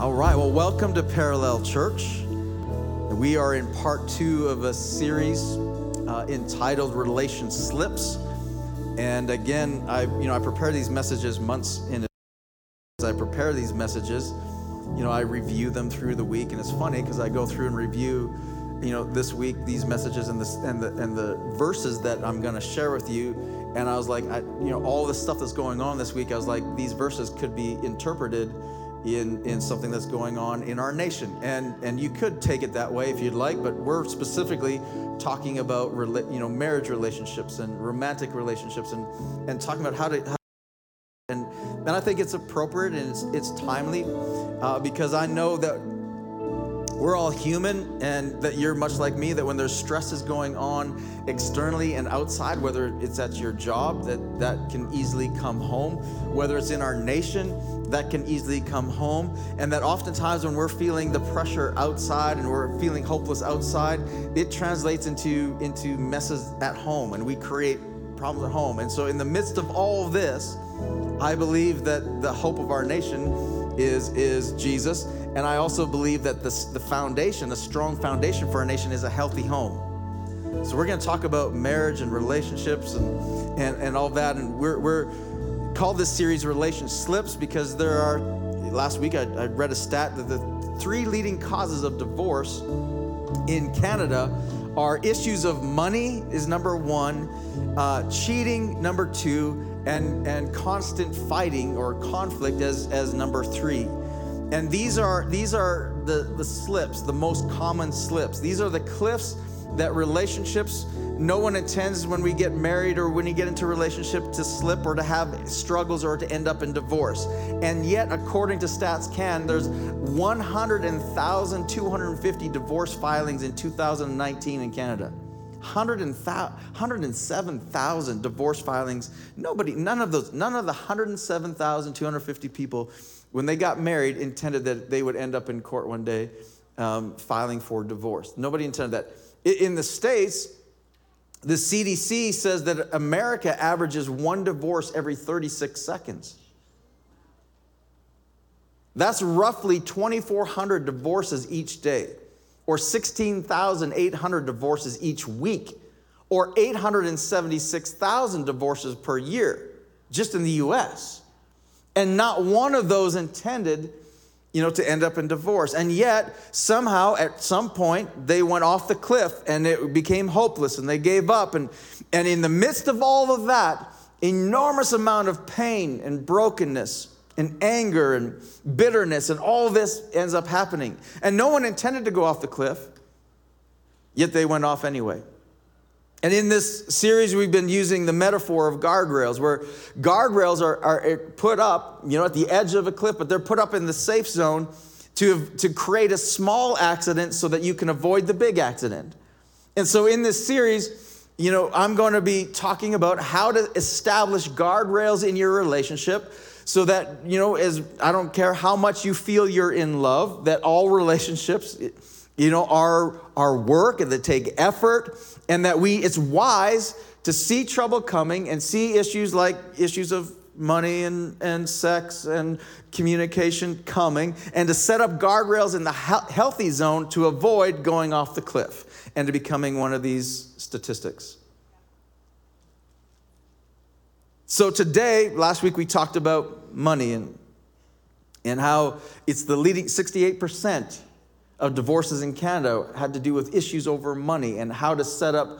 All right, well, welcome to Parallel Church. We are in part two of a series entitled Relationslips. And again, I prepare these messages months in advance. As I prepare these messages, I review them through the week, and it's funny because I go through and review, this week these messages and the verses that I'm going to share with you. And I was like, all the stuff that's going on this week, I was like, these verses could be interpreted in something that's going on in our nation. And you could take it that way if you'd like, but we're specifically talking about, marriage relationships and romantic relationships and talking about and I think it's appropriate and it's timely because I know that we're all human and that you're much like me, that when there's stresses going on externally and outside, whether it's at your job, that can easily come home, whether it's in our nation, that can easily come home, and that oftentimes when we're feeling the pressure outside and we're feeling hopeless outside, it translates into messes at home, and we create problems at home. And so in the midst of all of this, I believe that the hope of our nation is Jesus, and I also believe that the strong foundation for our nation is a healthy home. So we're going to talk about marriage and relationships and all that, and we're called this series Relationslips because last week I read a stat that the three leading causes of divorce in Canada are issues of money is number one, cheating number two, and constant fighting or conflict as number three. And these are the slips, the most common slips. These are the cliffs that relationships, no one intends when we get married or when you get into a relationship to slip or to have struggles or to end up in divorce. And yet, according to Stats Can, there's 100,250 divorce filings in 2019 in Canada. 107,000 divorce filings. None of the 107,250 people, when they got married, intended that they would end up in court one day filing for divorce. Nobody intended that. In the States, the CDC says that America averages one divorce every 36 seconds. That's roughly 2,400 divorces each day, or 16,800 divorces each week, or 876,000 divorces per year, just in the U.S. And not one of those intended to end up in divorce. And yet, somehow, at some point, they went off the cliff and it became hopeless and they gave up. And in the midst of all of that, enormous amount of pain and brokenness and anger and bitterness and all this ends up happening. And no one intended to go off the cliff, yet they went off anyway. And in this series, we've been using the metaphor of guardrails, where guardrails are put up, at the edge of a cliff, but they're put up in the safe zone to create a small accident so that you can avoid the big accident. And so in this series, I'm going to be talking about how to establish guardrails in your relationship so that, as I don't care how much you feel you're in love, that all relationships... our work and that take effort, and that it's wise to see trouble coming and see issues like issues of money and sex and communication coming, and to set up guardrails in the healthy zone to avoid going off the cliff and to becoming one of these statistics. So today, last week we talked about money and how it's the leading 68% of divorces in Canada had to do with issues over money, and how to set up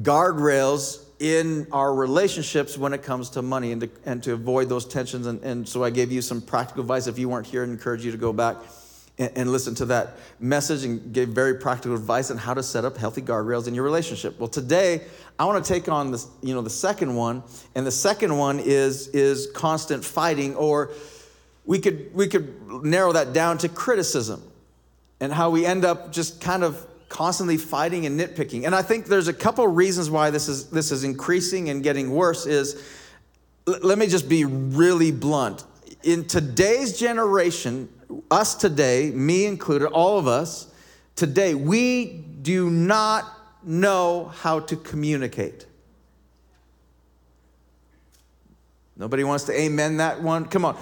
guardrails in our relationships when it comes to money and to avoid those tensions. And so I gave you some practical advice. If you weren't here, I encourage you to go back and listen to that message, and gave very practical advice on how to set up healthy guardrails in your relationship. Well, today I want to take on this, the second one, and the second one is constant fighting, or we could narrow that down to criticism. And how we end up just kind of constantly fighting and nitpicking. And I think there's a couple reasons why this is increasing and getting worse is, let me just be really blunt. In today's generation, us today, me included, all of us, today, we do not know how to communicate. Nobody wants to amen that one? Come on.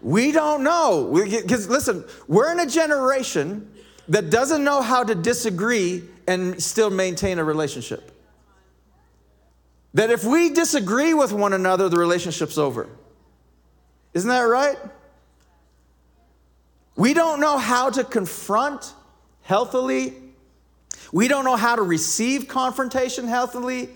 We don't know. Because listen, we're in a generation that doesn't know how to disagree and still maintain a relationship. That if we disagree with one another, the relationship's over. Isn't that right? We don't know how to confront healthily. We don't know how to receive confrontation healthily.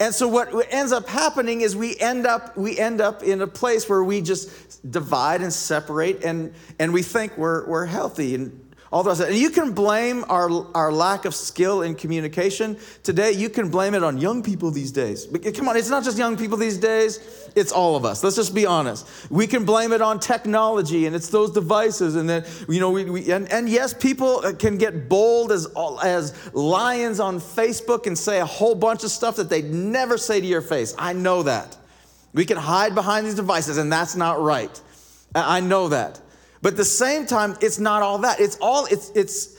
And so what ends up happening is we end up in a place where we just divide and separate, and we think we're healthy and all those. And you can blame our lack of skill in communication today. You can blame it on young people these days. But come on, it's not just young people these days. It's all of us. Let's just be honest. We can blame it on technology, and it's those devices. And then, you know, we yes, people can get bold as lions on Facebook and say a whole bunch of stuff that they'd never say to your face. I know that. We can hide behind these devices, and that's not right. I know that. But at the same time, it's not all that. It's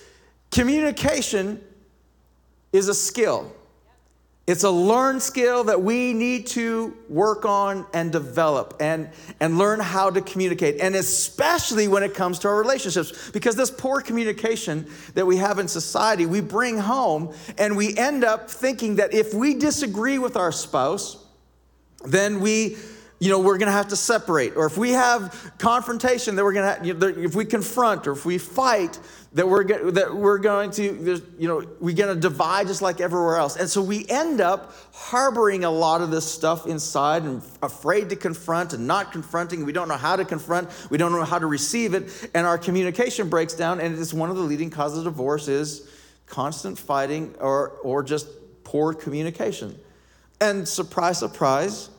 communication is a skill. It's a learned skill that we need to work on and develop and learn how to communicate. And especially when it comes to our relationships, because this poor communication that we have in society, we bring home and we end up thinking that if we disagree with our spouse, then we're going to have to separate. Or if we have confrontation, that we're going to, if we confront or if we fight, we're going to divide just like everywhere else. And so we end up harboring a lot of this stuff inside and afraid to confront and not confronting. We don't know how to confront. We don't know how to receive it. And our communication breaks down. And it's one of the leading causes of divorce is constant fighting or just poor communication. And surprise, surprise,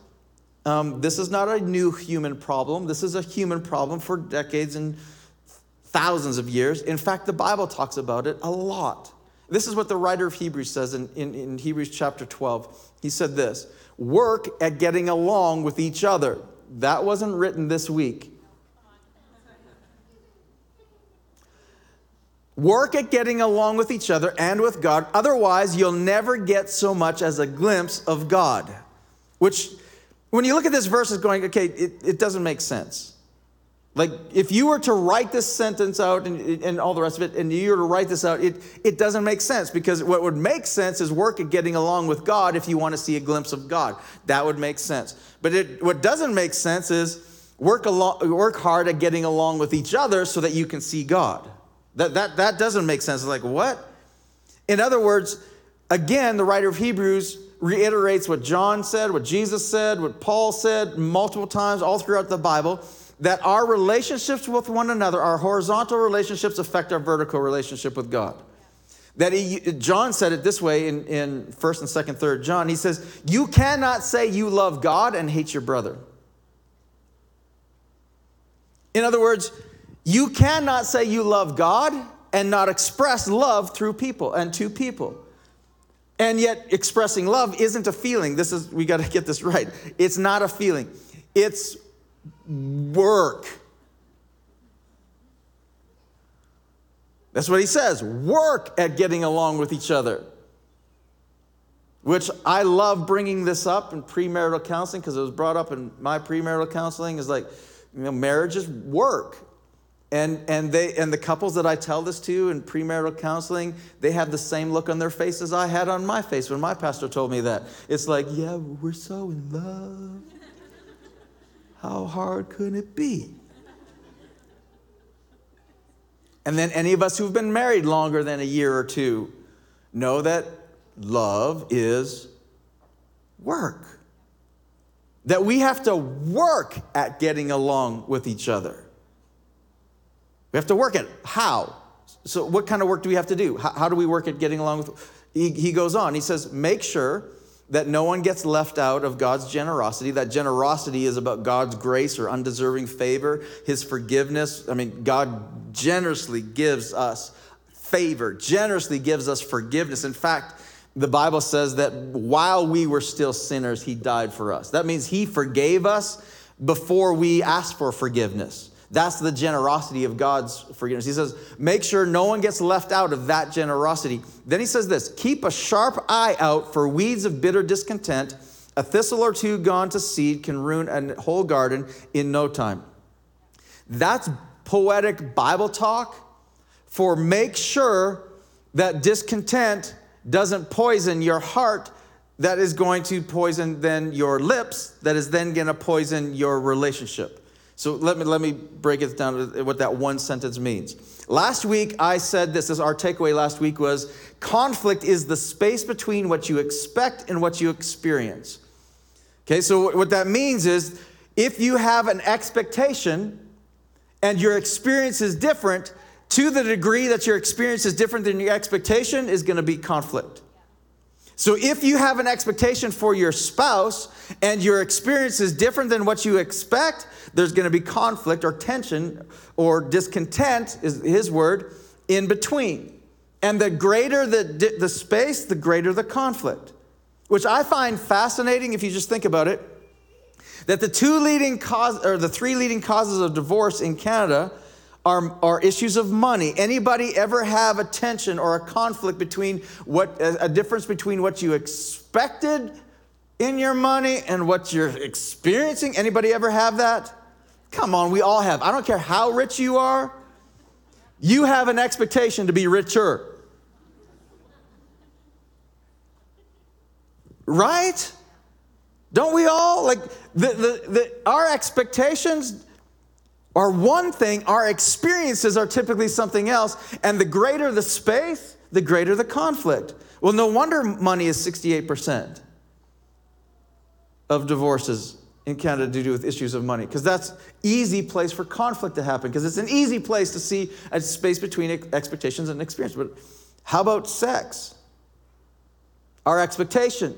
this is not a new human problem. This is a human problem for decades and thousands of years. In fact, the Bible talks about it a lot. This is what the writer of Hebrews says in Hebrews chapter 12. He said this, work at getting along with each other. That wasn't written this week. Work at getting along with each other and with God. Otherwise, you'll never get so much as a glimpse of God, which... When you look at this verse, it's going, okay, it doesn't make sense. Like, if you were to write this sentence out and all the rest of it, and you were to write this out, it doesn't make sense, because what would make sense is work at getting along with God if you want to see a glimpse of God. That would make sense. But what doesn't make sense is work hard at getting along with each other so that you can see God. That doesn't make sense. It's like, what? In other words, again, the writer of Hebrews reiterates what John said, what Jesus said, what Paul said multiple times all throughout the Bible, that our relationships with one another, our horizontal relationships, affect our vertical relationship with God. That John said it this way in 1st and 2nd, 3rd John. He says, you cannot say you love God and hate your brother. In other words, you cannot say you love God and not express love through people and to people. And yet expressing love isn't a feeling. We got to get this right. It's not a feeling. It's work. That's what he says. Work at getting along with each other. Which I love bringing this up in premarital counseling, because it was brought up in my premarital counseling. Is like, marriage is work. And the couples that I tell this to in premarital counseling, they have the same look on their faces I had on my face when my pastor told me that. It's like, yeah, we're so in love. How hard could it be? And then any of us who've been married longer than a year or two know that love is work. That we have to work at getting along with each other. We have to work at how? So what kind of work do we have to do? How do we work at getting along with? He goes on. He says, make sure that no one gets left out of God's generosity. That generosity is about God's grace or undeserving favor, his forgiveness. I mean, God generously gives us favor, generously gives us forgiveness. In fact, the Bible says that while we were still sinners, he died for us. That means he forgave us before we asked for forgiveness. That's the generosity of God's forgiveness. He says, make sure no one gets left out of that generosity. Then he says this, keep a sharp eye out for weeds of bitter discontent. A thistle or two gone to seed can ruin a whole garden in no time. That's poetic Bible talk for make sure that discontent doesn't poison your heart, that is going to poison then your lips, that is then going to poison your relationship. So let me break it down to what that one sentence means. Last week, I said this, our takeaway last week was conflict is the space between what you expect and what you experience. Okay, so what that means is if you have an expectation and your experience is different, to the degree that your experience is different than your expectation is going to be conflict. So if you have an expectation for your spouse and your experience is different than what you expect, there's going to be conflict or tension or discontent, is his word, in between. And the greater the space, the greater the conflict, which I find fascinating if you just think about it, that the three leading causes of divorce in Canada are issues of money. Anybody ever have a tension or a conflict between a difference between what you expected in your money and what you're experiencing? Anybody ever have that? Come on, we all have. I don't care how rich you are. You have an expectation to be richer. Right? Don't we all? Like our expectations are one thing, our experiences are typically something else, and the greater the space, the greater the conflict. Well, no wonder money is 68% of divorces in Canada to do with issues of money, because that's easy place for conflict to happen, because it's an easy place to see a space between expectations and experience. But how about sex? Our expectation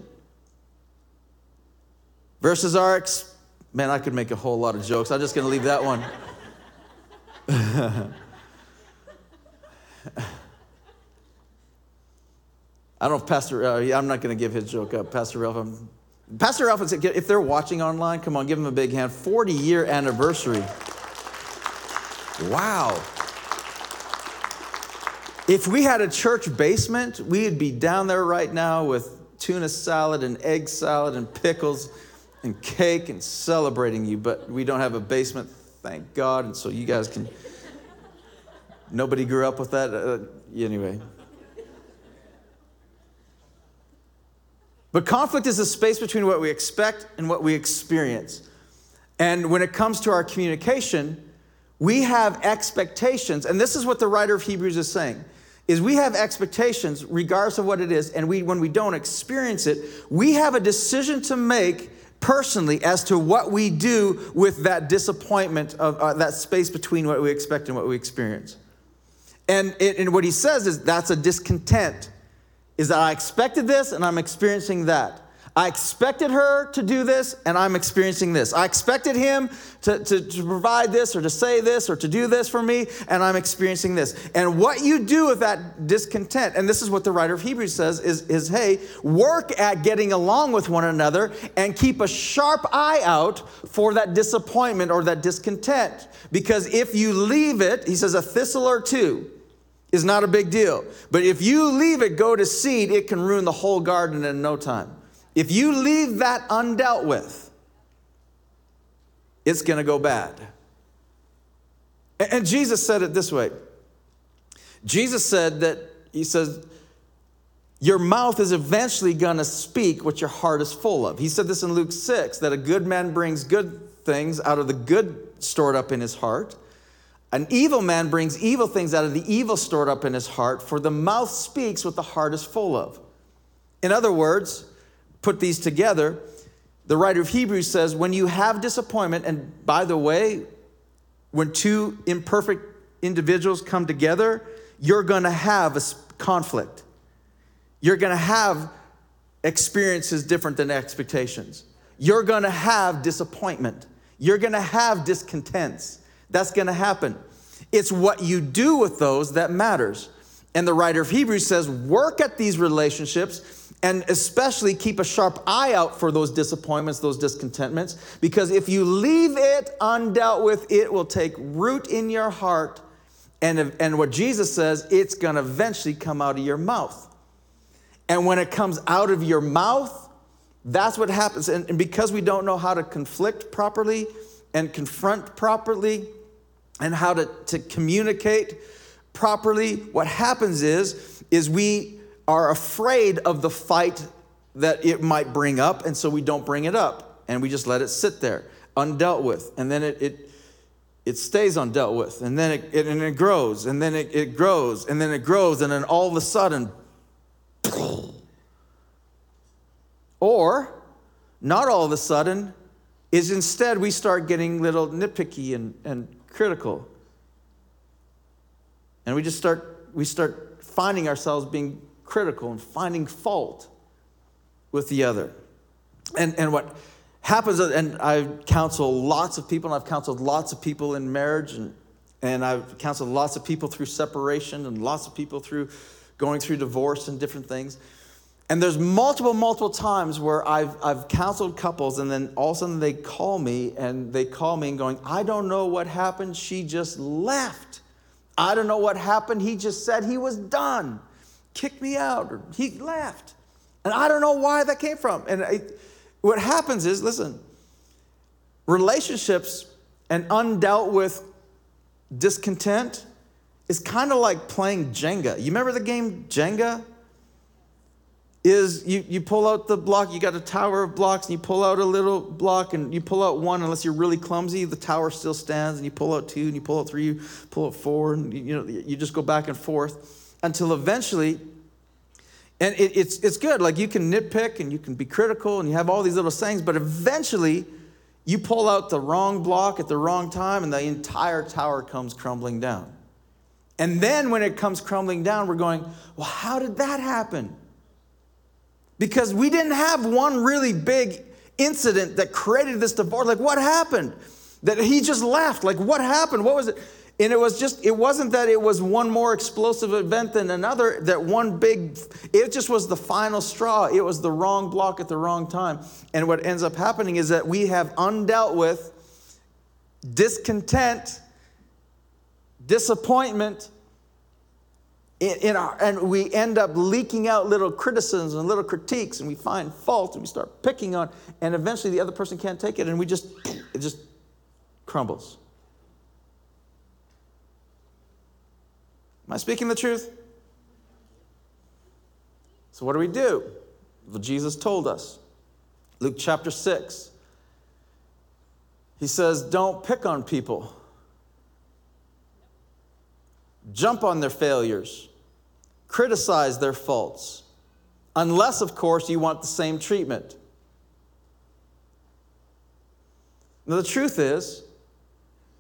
versus our experience. Man, I could make a whole lot of jokes. I'm just going to leave that one. I don't know if I'm not going to give his joke up. Pastor Ralph, if they're watching online, come on, give him a big hand. 40-year anniversary. Wow. If we had a church basement, we'd be down there right now with tuna salad and egg salad and pickles and cake and celebrating you, but we don't have a basement, thank God, and so you guys can, nobody grew up with that, anyway. But conflict is the space between what we expect and what we experience. And when it comes to our communication, we have expectations, and this is what the writer of Hebrews is saying, is we have expectations regardless of what it is, and when we don't experience it, we have a decision to make personally as to what we do with that disappointment of that space between what we expect and what we experience. And what he says is that's a discontent, is that I expected this and I'm experiencing that. I expected her to do this and I'm experiencing this. I expected him to provide this or to say this or to do this for me and I'm experiencing this. And what you do with that discontent, and this is what the writer of Hebrews says, is hey, work at getting along with one another and keep a sharp eye out for that disappointment or that discontent. Because if you leave it, he says a thistle or two is not a big deal. But if you leave it go to seed, it can ruin the whole garden in no time. If you leave that undealt with, it's going to go bad. And Jesus said it this way. Jesus said that, he says, your mouth is eventually going to speak what your heart is full of. He said this in Luke 6, that a good man brings good things out of the good stored up in his heart. An evil man brings evil things out of the evil stored up in his heart, for the mouth speaks what the heart is full of. In other words, put these together, the writer of Hebrews says, when you have disappointment, and by the way, when two imperfect individuals come together, you're going to have a conflict. You're going to have experiences different than expectations. You're going to have disappointment. You're going to have discontents. That's going to happen. It's what you do with those that matters. And the writer of Hebrews says, work at these relationships and especially keep a sharp eye out for those disappointments, those discontentments, because if you leave it undealt with, it will take root in your heart. And what Jesus says, it's going to eventually come out of your mouth. And when it comes out of your mouth, that's what happens. And because we don't know how to conflict properly and confront properly, and how to communicate properly, what happens is we are afraid of the fight that it might bring up, and so we don't bring it up, and we just let it sit there, undealt with, and then it stays undealt with, and then it grows, and then it grows, and then it grows, and then all of a sudden, or not all of a sudden, is instead we start getting little nitpicky and critical, and we start finding ourselves being critical and finding fault with the other, and what happens, and I counsel lots of people, and I've counseled lots of people in marriage, and I've counseled lots of people through separation, and lots of people through going through divorce and different things. And there's multiple times where I've counseled couples, and then all of a sudden they call me and going, I don't know what happened, she just left. I don't know what happened, he just said he was done, kicked me out, or he left. And I don't know why that came from. And what happens is, listen, relationships and undealt with discontent is kind of like playing Jenga. You remember the game Jenga? Is you pull out the block, you got a tower of blocks, and you pull out a little block, and you pull out one, unless you're really clumsy, the tower still stands, and you pull out two, and you pull out three, you pull out four, and you just go back and forth until eventually. And it's good. Like, you can nitpick and you can be critical and you have all these little sayings, but eventually you pull out the wrong block at the wrong time and the entire tower comes crumbling down. And then when it comes crumbling down, we're going, well, how did that happen? Because we didn't have one really big incident that created this divorce. Like, what happened? That he just left. Like, what happened? What was it? And it wasn't that it was one more explosive event than another, it just was the final straw. It was the wrong block at the wrong time. And what ends up happening is that we have undealt with discontent, disappointment, and we end up leaking out little criticisms and little critiques, and we find fault, and we start picking on, and eventually the other person can't take it, and it just crumbles. Am I speaking the truth? So what do we do? Well, Jesus told us. Luke chapter 6. He says, don't pick on people. Jump on their failures. Criticize their faults. Unless, of course, you want the same treatment. Now, the truth is,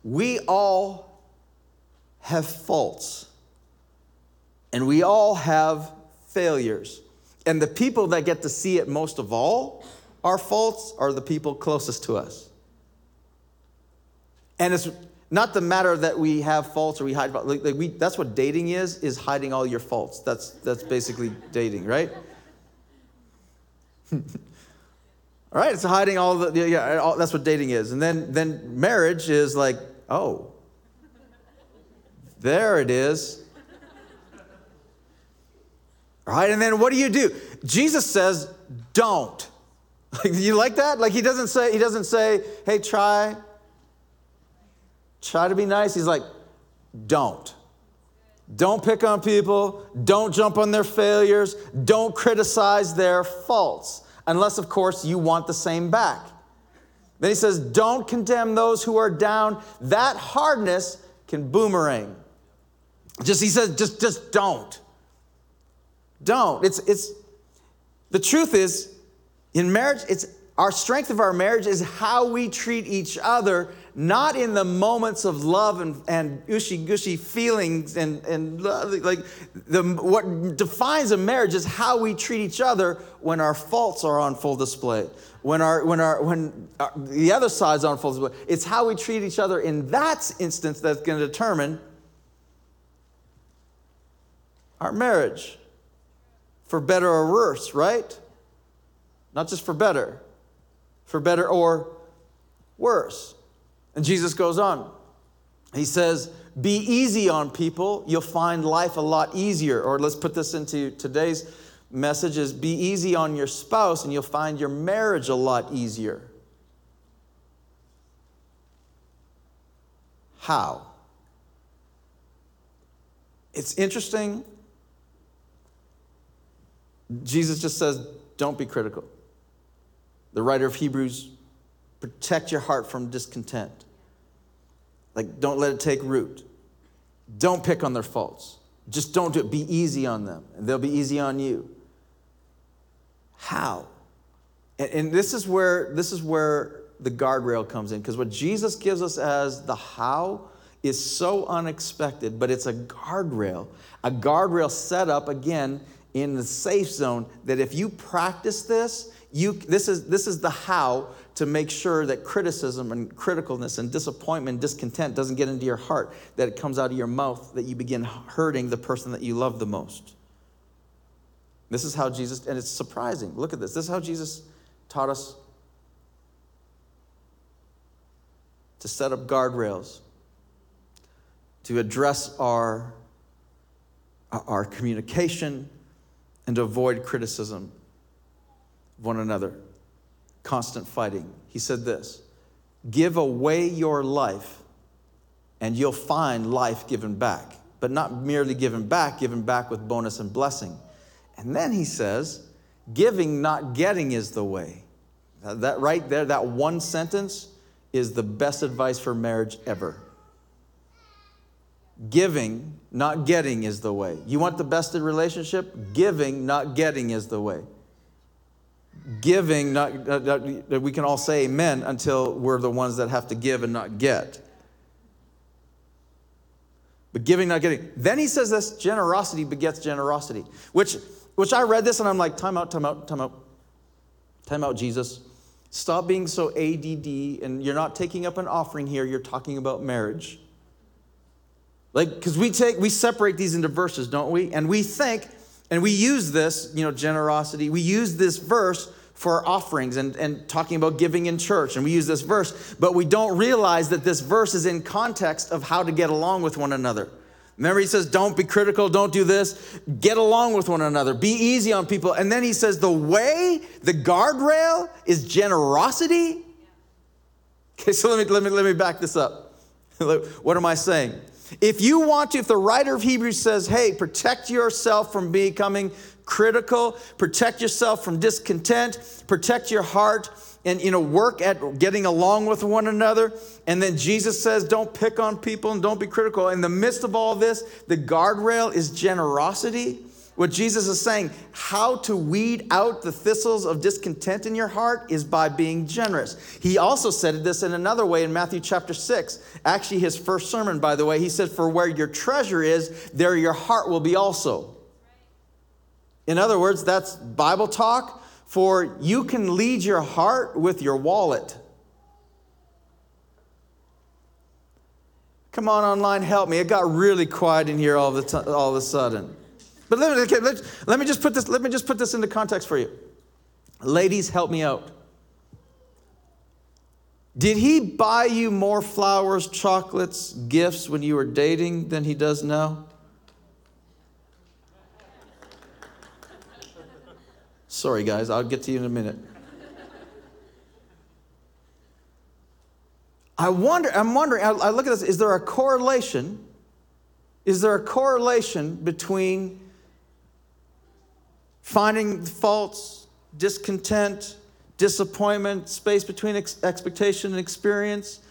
we all have faults. And we all have failures. And the people that get to see it most of all, our faults, are the people closest to us. And it's not the matter that we have faults or we hide. That's what dating is hiding all your faults. That's basically dating, right? All right, it's hiding all the, yeah, that's what dating is. And then marriage is like, oh, there it is. Right? And then what do you do? Jesus says, don't. Like, you like that? Like, he doesn't say, hey, try to be nice. He's like, don't. Don't pick on people. Don't jump on their failures. Don't criticize their faults. Unless, of course, you want the same back. Then he says, don't condemn those who are down. That hardness can boomerang. He says, just don't. Don't. It's the truth is, in marriage, it's our strength of our marriage is how we treat each other, not in the moments of love and ooshy-gooshy feelings and like what defines a marriage is how we treat each other when our faults are on full display, when the other side's on full display. It's how we treat each other in that instance that's going to determine our marriage. For better or worse, right? Not just for better or worse. And Jesus goes on. He says, be easy on people. You'll find life a lot easier. Or let's put this into today's message is be easy on your spouse and you'll find your marriage a lot easier. How? It's interesting. Jesus just says, don't be critical. The writer of Hebrews, protect your heart from discontent. Like, don't let it take root. Don't pick on their faults. Just don't do it. Be easy on them, and they'll be easy on you. How? And this is where the guardrail comes in, because what Jesus gives us as the how is so unexpected, but it's a guardrail set up, again, in the safe zone, that if you practice this, this is the how to make sure that criticism and criticalness and disappointment, discontent doesn't get into your heart, that it comes out of your mouth, that you begin hurting the person that you love the most. This is how Jesus, and it's surprising. Look at this. This is how Jesus taught us to set up guardrails, to address our communication, and to avoid criticism of one another, constant fighting. He said this: give away your life and you'll find life given back, but not merely given back with bonus and blessing. And then he says, giving, not getting, is the way. That right there, that one sentence is the best advice for marriage ever. Giving, not getting, is the way. You want the best in relationship? Giving, not getting, is the way. Giving, not we can all say amen until we're the ones that have to give and not get. But giving, not getting. Then he says this: generosity begets generosity. Which I read this and I'm like, time out, Jesus. Stop being so ADD, and you're not taking up an offering here. You're talking about marriage. Like, because we separate these into verses, don't we? And we think, and we use this, generosity. We use this verse for offerings and talking about giving in church. And we use this verse, but we don't realize that this verse is in context of how to get along with one another. Remember, he says, don't be critical, don't do this. Get along with one another. Be easy on people. And then he says, the way, the guardrail, is generosity. Okay, so let me back this up. What am I saying? If the writer of Hebrews says, hey, protect yourself from becoming critical, protect yourself from discontent, protect your heart, and, work at getting along with one another. And then Jesus says, don't pick on people and don't be critical. In the midst of all this, the guardrail is generosity. What Jesus is saying, how to weed out the thistles of discontent in your heart, is by being generous. He also said this in another way in Matthew chapter 6. Actually, his first sermon, by the way, he said, for where your treasure is, there your heart will be also. In other words, that's Bible talk, for you can lead your heart with your wallet. Come on, online, help me. It got really quiet in here all of a sudden. But let me just put this into context for you. Ladies, help me out. Did he buy you more flowers, chocolates, gifts when you were dating than he does now? Sorry, guys, I'll get to you in a minute. I'm wondering, I look at this, is there a correlation between finding faults, discontent, disappointment, space between expectation and experience,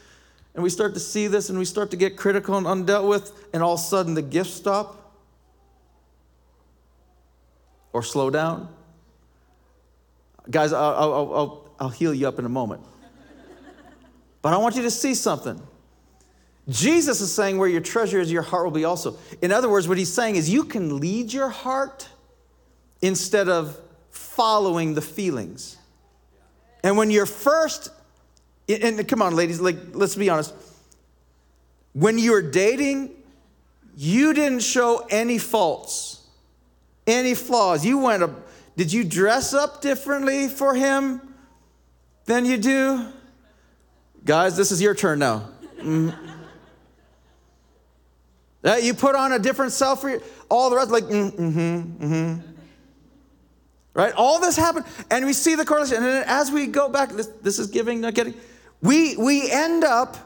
and we start to see this and we start to get critical and undealt with, and all of a sudden the gifts stop or slow down? Guys, I'll heal you up in a moment. But I want you to see something. Jesus is saying where your treasure is, your heart will be also. In other words, what he's saying is you can lead your heart instead of following the feelings. And when you're first, and come on, ladies, like, let's be honest. When you were dating, you didn't show any faults, any flaws. Did you dress up differently for him than you do? Guys, this is your turn now. That you put on a different self for all the rest, like, Right? All this happened, and we see the correlation. And then as we go back, this is giving, not getting. We end up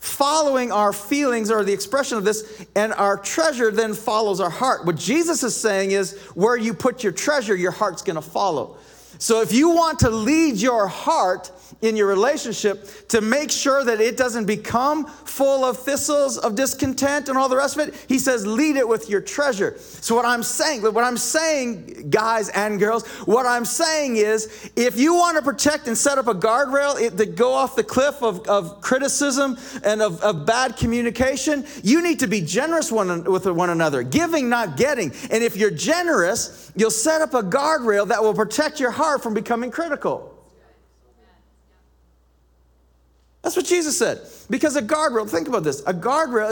following our feelings or the expression of this, and our treasure then follows our heart. What Jesus is saying is where you put your treasure, your heart's going to follow. So if you want to lead your heart in your relationship to make sure that it doesn't become full of thistles, of discontent, and all the rest of it, he says, lead it with your treasure. So what I'm saying, guys and girls, what I'm saying is, if you want to protect and set up a guardrail to go off the cliff of criticism and of bad communication, you need to be generous with one another, giving, not getting. And if you're generous, you'll set up a guardrail that will protect your heart from becoming critical. That's what Jesus said. Because a guardrail, think about this, a guardrail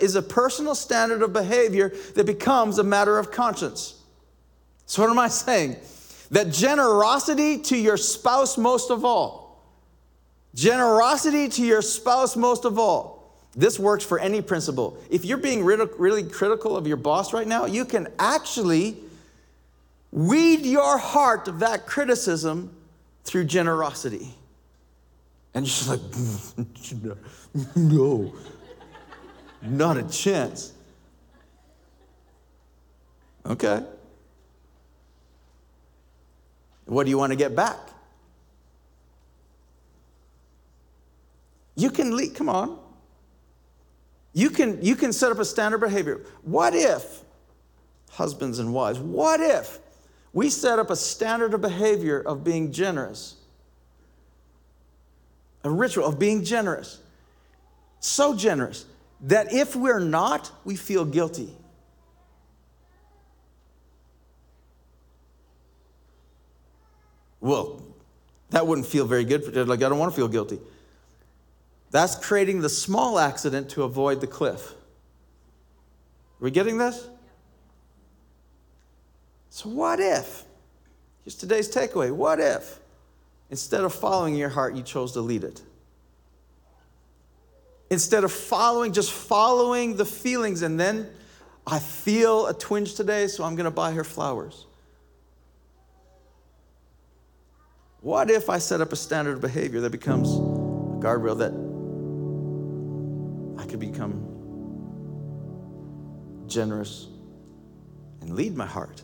is a personal standard of behavior that becomes a matter of conscience. So what am I saying? That generosity to your spouse most of all. Generosity to your spouse most of all. This works for any principle. If you're being really critical of your boss right now, you can actually weed your heart of that criticism through generosity. And you're just like, no, not a chance. Okay. What do you want to get back? You can lead, come on. You can set up a standard behavior. What if, husbands and wives, what if we set up a standard of behavior of being generous, a ritual of being generous, so generous that if we're not, we feel guilty? Well, that wouldn't feel very good. Like, I don't want to feel guilty. That's creating the small accident to avoid the cliff. Are we getting this? So what if, here's today's takeaway, what if instead of following your heart, you chose to lead it? Instead of following the feelings, and then I feel a twinge today, so I'm going to buy her flowers. What if I set up a standard of behavior that becomes a guardrail that I could become generous and lead my heart?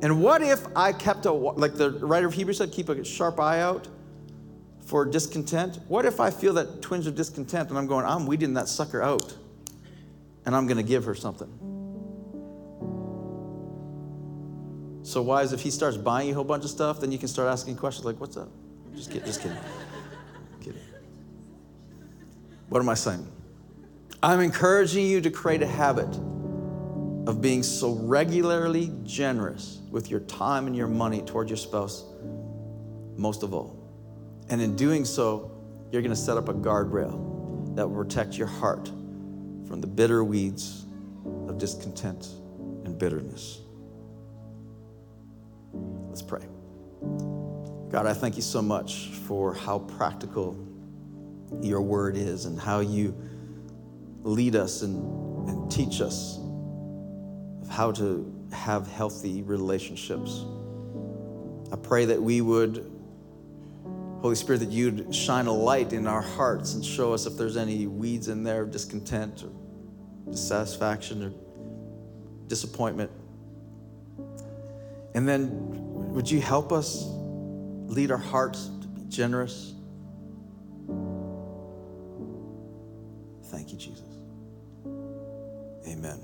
And what if I kept like the writer of Hebrews said, keep a sharp eye out for discontent? What if I feel that twinge of discontent and I'm going, I'm weeding that sucker out and I'm going to give her something? So wise, if he starts buying you a whole bunch of stuff, then you can start asking questions like, what's up? Just kidding. Kidding. What am I saying? I'm encouraging you to create a habit of being so regularly generous with your time and your money toward your spouse, most of all. And in doing so, you're going to set up a guardrail that will protect your heart from the bitter weeds of discontent and bitterness. Let's pray. God, I thank you so much for how practical your word is and how you lead us and teach us how to have healthy relationships. I pray that we would, Holy Spirit, that you'd shine a light in our hearts and show us if there's any weeds in there of discontent or dissatisfaction or disappointment. And then would you help us lead our hearts to be generous? Thank you, Jesus. Amen.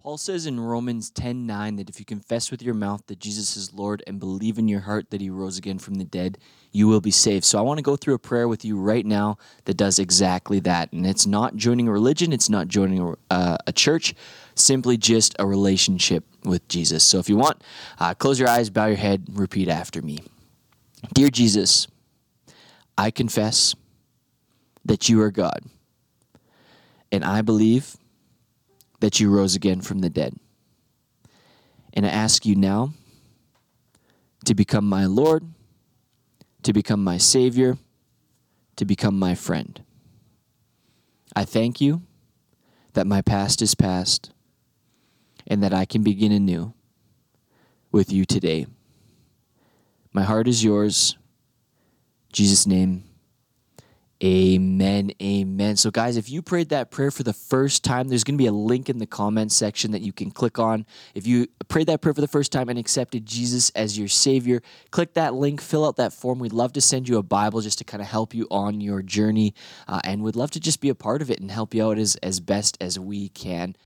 Paul says in Romans 10:9 that if you confess with your mouth that Jesus is Lord and believe in your heart that he rose again from the dead, you will be saved. So I want to go through a prayer with you right now that does exactly that. And it's not joining a religion. It's not joining a church. Simply just a relationship with Jesus. So if you want, close your eyes, bow your head, repeat after me. Dear Jesus, I confess that you are God, and I believe that you rose again from the dead. And I ask you now to become my Lord, to become my Savior, to become my friend. I thank you that my past is past and that I can begin anew with you today. My heart is yours. In Jesus' name, Amen. Amen. So guys, if you prayed that prayer for the first time, there's going to be a link in the comments section that you can click on. If you prayed that prayer for the first time and accepted Jesus as your Savior, click that link, fill out that form. We'd love to send you a Bible just to kind of help you on your journey, and would love to just be a part of it and help you out as best as we can.